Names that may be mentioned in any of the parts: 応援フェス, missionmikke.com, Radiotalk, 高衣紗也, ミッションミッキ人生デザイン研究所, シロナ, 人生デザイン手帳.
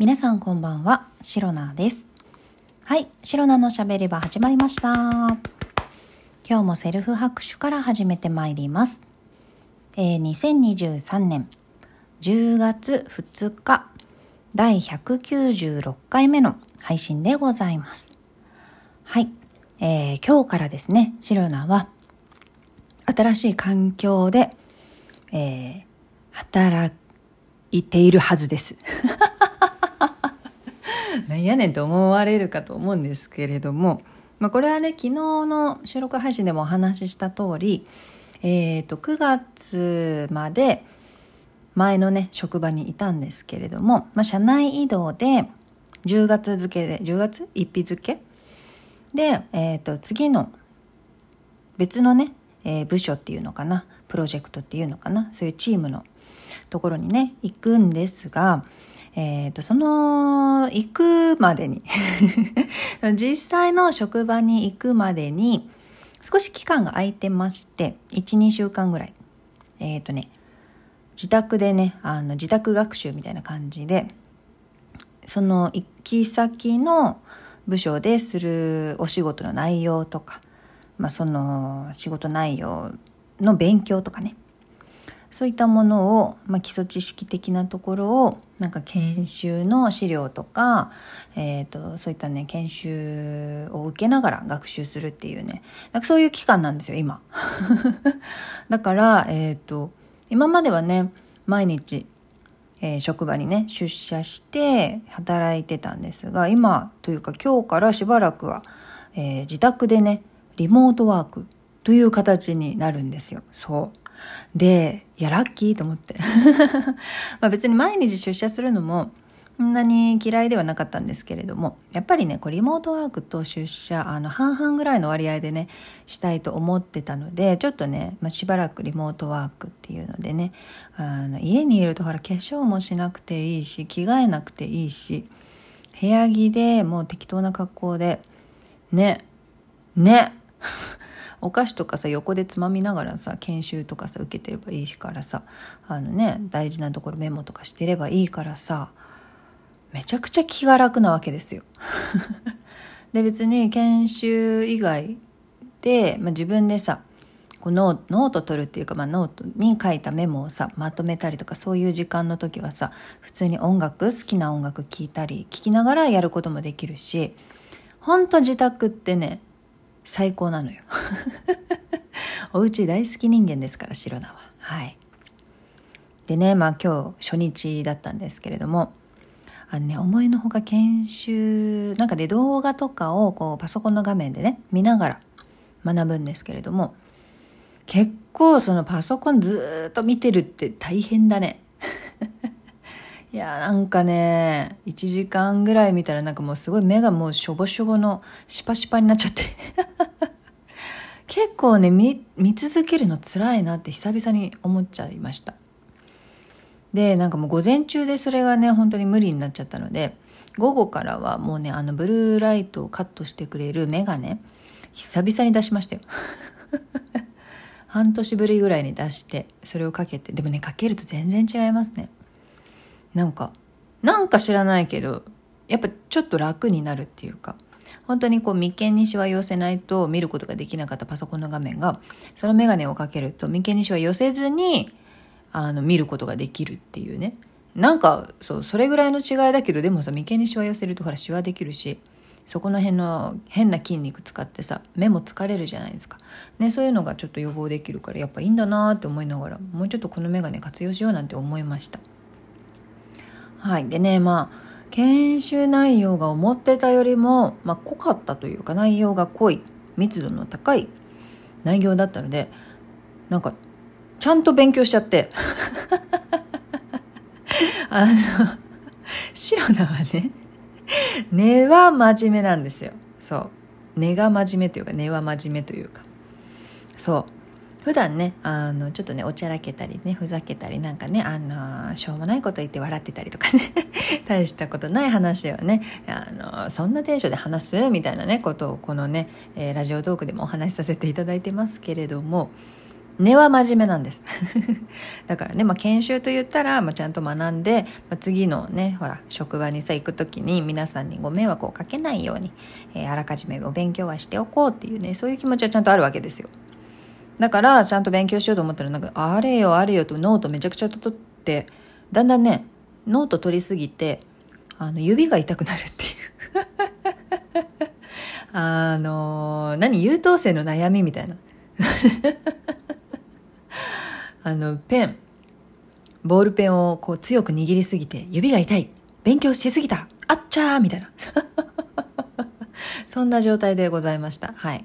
皆さんこんばんは、シロナです。はい、シロナのしゃべれば始まりました。今日もセルフ拍手から始めてまいります。2023年10月2日第196回目の配信でございます。はい、今日からですね、シロナは新しい環境で、働いているはずです。なんやねんと思われるかと思うんですけれども、これはね、昨日の収録配信でもお話しした通り、9月まで前のね、職場にいたんですけれども、社内移動で10月1日付で、次の別のね、部署っていうのかな、プロジェクトっていうのかな、そういうチームのところにね、行くんですが、その行くまでに実際の職場に行くまでに少し期間が空いてまして、 1,2 週間ぐらい自宅でね、自宅学習みたいな感じで、その行き先の部署でするお仕事の内容とか、その仕事内容の勉強とかね、そういったものを、基礎知識的なところを、研修の資料とか、そういったね、研修を受けながら学習するっていうね、そういう期間なんですよ、今。だから、今まではね、毎日、職場にね、出社して働いてたんですが、今というか今日からしばらくは、自宅でね、リモートワークという形になるんですよ。そう。で、いや、ラッキーと思って別に毎日出社するのもそんなに嫌いではなかったんですけれども、やっぱりね、リモートワークと出社半々ぐらいの割合でねしたいと思ってたので、ちょっとね、しばらくリモートワークっていうのでね、家にいるとほら、化粧もしなくていいし、着替えなくていいし、部屋着でもう適当な格好でねお菓子とかさ、横でつまみながらさ、研修とかさ、受けてればいいからさ、大事なところメモとかしてればいいからさ、めちゃくちゃ気が楽なわけですよ。で、別に研修以外で、自分でさ、ノート取るっていうか、ノートに書いたメモをさ、まとめたりとか、そういう時間の時はさ、普通に好きな音楽聴いたり、聴きながらやることもできるし、ほんと自宅ってね、最高なのよ。お家大好き人間ですから、シロナは。はい。でね、今日初日だったんですけれども、思いのほか研修、で動画とかをパソコンの画面でね、見ながら学ぶんですけれども、結構そのパソコンずっと見てるって大変だね。いや、1時間ぐらい見たらもうすごい目がもうしょぼしょぼのシパシパになっちゃって。結構ね、見続けるの辛いなって久々に思っちゃいました。で、もう午前中でそれがね、本当に無理になっちゃったので、午後からはもうね、ブルーライトをカットしてくれる眼鏡、久々に出しましたよ。半年ぶりぐらいに出して、それをかけて、でもね、かけると全然違いますね。なんか知らないけど、やっぱちょっと楽になるっていうか、本当に眉間にシワ寄せないと見ることができなかったパソコンの画面が、その眼鏡をかけると眉間にシワ寄せずに見ることができるっていうね、そう、それぐらいの違いだけど、でもさ、眉間にシワ寄せるとほらシワできるし、そこの辺の変な筋肉使ってさ、目も疲れるじゃないですかね。そういうのがちょっと予防できるから、やっぱいいんだなーって思いながら、もうちょっとこの眼鏡活用しようなんて思いました。はい。でね、研修内容が思ってたよりも、濃かったというか、内容が濃い、密度の高い内容だったので、ちゃんと勉強しちゃって。シロナはね、根は真面目なんですよ。そう。根は真面目というか。そう。普段ね、ちょっとね、おちゃらけたりね、ふざけたり、しょうもないこと言って笑ってたりとかね、大したことない話をね、そんなテンションで話すみたいなね、ことをこのね、ラジオトークでもお話しさせていただいてますけれども、根は真面目なんですだからね、研修と言ったら、ちゃんと学んで、次のね職場に行くときに皆さんにご迷惑をかけないように、あらかじめお勉強はしておこうっていうね、そういう気持ちはちゃんとあるわけですよ。だからちゃんと勉強しようと思ったら、あれよあれよとノートめちゃくちゃ取って、だんだんねノート取りすぎて指が痛くなるっていう優等生の悩みみたいなペン、ボールペンを強く握りすぎて指が痛い、勉強しすぎた、あっちゃーみたいなそんな状態でございました。はい。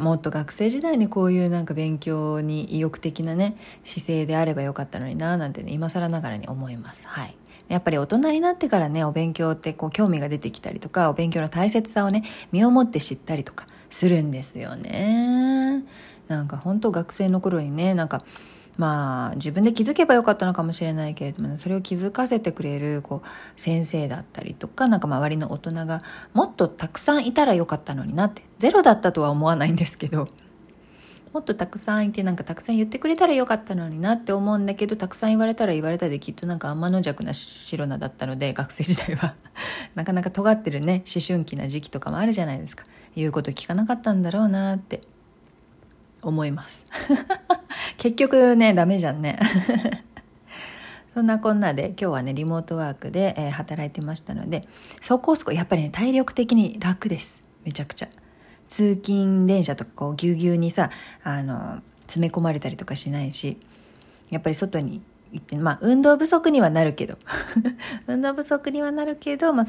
もっと学生時代にこういう勉強に意欲的なね姿勢であればよかったのにな、なんてね今更ながらに思います。はい。やっぱり大人になってからね、お勉強って興味が出てきたりとか、お勉強の大切さをね身をもって知ったりとかするんですよね。本当学生の頃にね、自分で気づけばよかったのかもしれないけれども、ね、それを気づかせてくれる先生だったりとか、周りの大人がもっとたくさんいたらよかったのになって、ゼロだったとは思わないんですけど、もっとたくさんいてたくさん言ってくれたらよかったのになって思うんだけど、たくさん言われたできっと天の弱な白菜だったので、学生時代はなかなか尖ってるね思春期な時期とかもあるじゃないですか。言うこと聞かなかったんだろうなって思います結局ねダメじゃんねそんなこんなで今日はねリモートワークで、働いてましたので、そこそこやっぱりね体力的に楽です。めちゃくちゃ通勤電車とかぎゅうぎゅうにさ詰め込まれたりとかしないし、やっぱり外に行って運動不足にはなるけどそういっ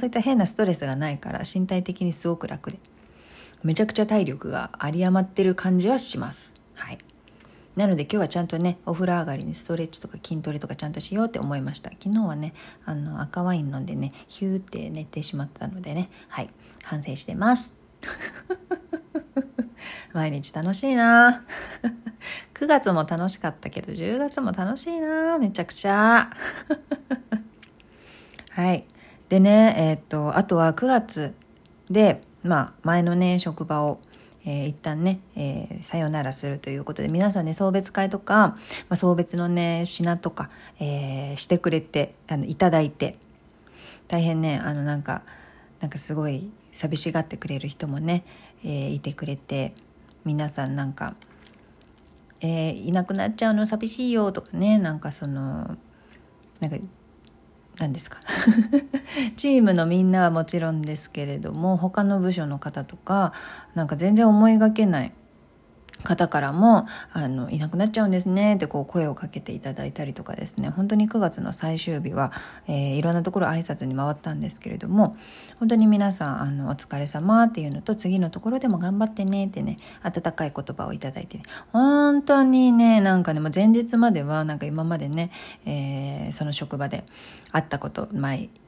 た変なストレスがないから身体的にすごく楽で、めちゃくちゃ体力が有り余ってる感じはします。はい。なので今日はちゃんとね、お風呂上がりにストレッチとか筋トレとかちゃんとしようって思いました。昨日はね、赤ワイン飲んでね、ヒューって寝てしまったのでね、はい、反省してます。毎日楽しいな9月も楽しかったけど、10月も楽しいなめちゃくちゃはい。でね、あとは9月で、前のね職場を、一旦ね、さよならするということで、皆さんね送別会とか、送別のね品とか、してくれていただいて、大変ねすごい寂しがってくれる人もね、いてくれて、皆さんいなくなっちゃうの寂しいよとかね、何ですかチームのみんなはもちろんですけれども、他の部署の方とか全然思いがけない方からもいなくなっちゃうんですねって声をかけていただいたりとかですね、本当に9月の最終日は、いろんなところ挨拶に回ったんですけれども、本当に皆さんお疲れ様っていうのと、次のところでも頑張ってねってね温かい言葉をいただいて、ね、本当にねもう前日までは今までね、その職場であったこと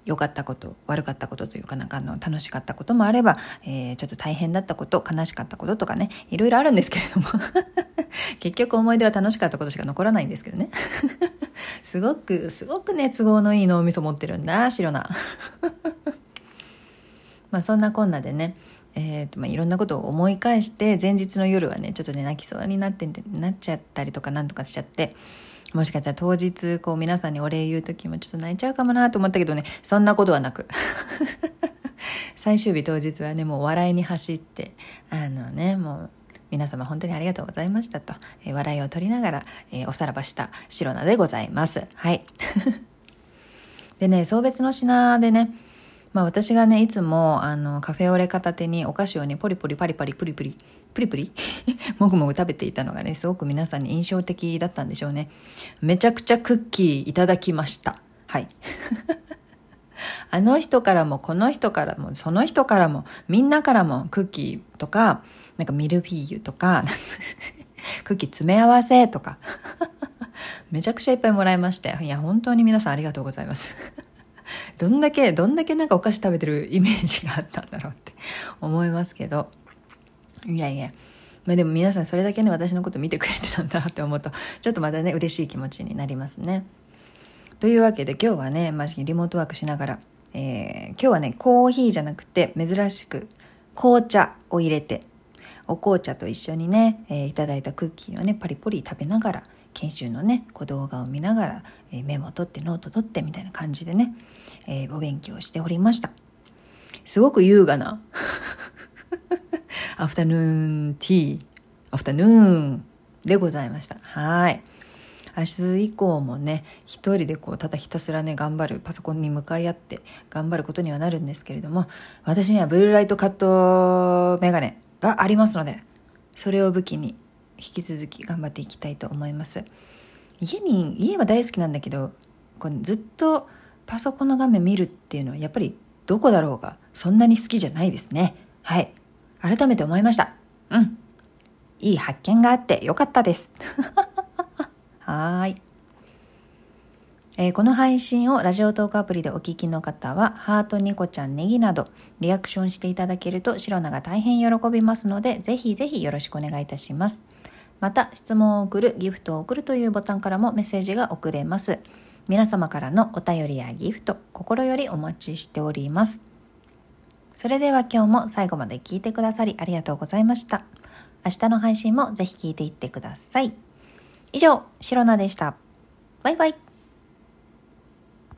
良かったこと悪かったことというか楽しかったこともあれば、ちょっと大変だったこと悲しかったこととかね、いろいろあるんですけれども結局思い出は楽しかったことしか残らないんですけどねすごくね都合のいい脳みそ持ってるんだ白菜そんなこんなでね、いろんなことを思い返して、前日の夜はねちょっとね泣きそうになっちゃったりとかなんとかしちゃって、もしかしたら当日皆さんにお礼言う時もちょっと泣いちゃうかもなと思ったけどね、そんなことはなく最終日当日はねもう笑いに走って、もう皆様本当にありがとうございましたと、笑いを取りながら、おさらばした白菜でございます。はいでね、送別の品でね、私がねいつもカフェオレ片手にお菓子をねポリポリパリパリプリプリもぐもぐ食べていたのがね、すごく皆さんに印象的だったんでしょうね。めちゃくちゃクッキーいただきました。はいあの人からもこの人からもその人からもみんなからもクッキーとかミルフィーユとかクッキー詰め合わせとかめちゃくちゃいっぱいもらいまして、いや本当に皆さんありがとうございますどんだけお菓子食べてるイメージがあったんだろうって思いますけど、いや、でも皆さんそれだけね私のこと見てくれてたんだって思うと、ちょっとまたね嬉しい気持ちになりますね。というわけで今日はね、リモートワークしながら、今日はねコーヒーじゃなくて珍しく紅茶を入れてお紅茶と一緒にね、いただいたクッキーをねパリポリ食べながら、研修のねこう動画を見ながら、メモを取ってノート取ってみたいな感じでね、お勉強しておりました。すごく優雅なアフタヌーンティー、アフタヌーンでございました。はい、明日以降もね一人でこうただひたすらね頑張る、パソコンに向かい合って頑張ることにはなるんですけれども、私にはブルーライトカットメガネがありますので、それを武器に引き続き頑張っていきたいと思います。家は大好きなんだけど、こうずっとパソコンの画面見るっていうのはやっぱりどこだろうがそんなに好きじゃないですね。はい、改めて思いました。うん、いい発見があってよかったですはい、この配信をラジオトークアプリでお聞きの方は、ハート、ニコちゃん、ネギなどリアクションしていただけるとシロナが大変喜びますので、ぜひぜひよろしくお願いいたします。また、質問を送る、ギフトを送るというボタンからもメッセージが送れます。皆様からのお便りやギフト、心よりお待ちしております。それでは今日も最後まで聞いてくださりありがとうございました。明日の配信もぜひ聞いていってください。以上、シロナでした。バイバイ。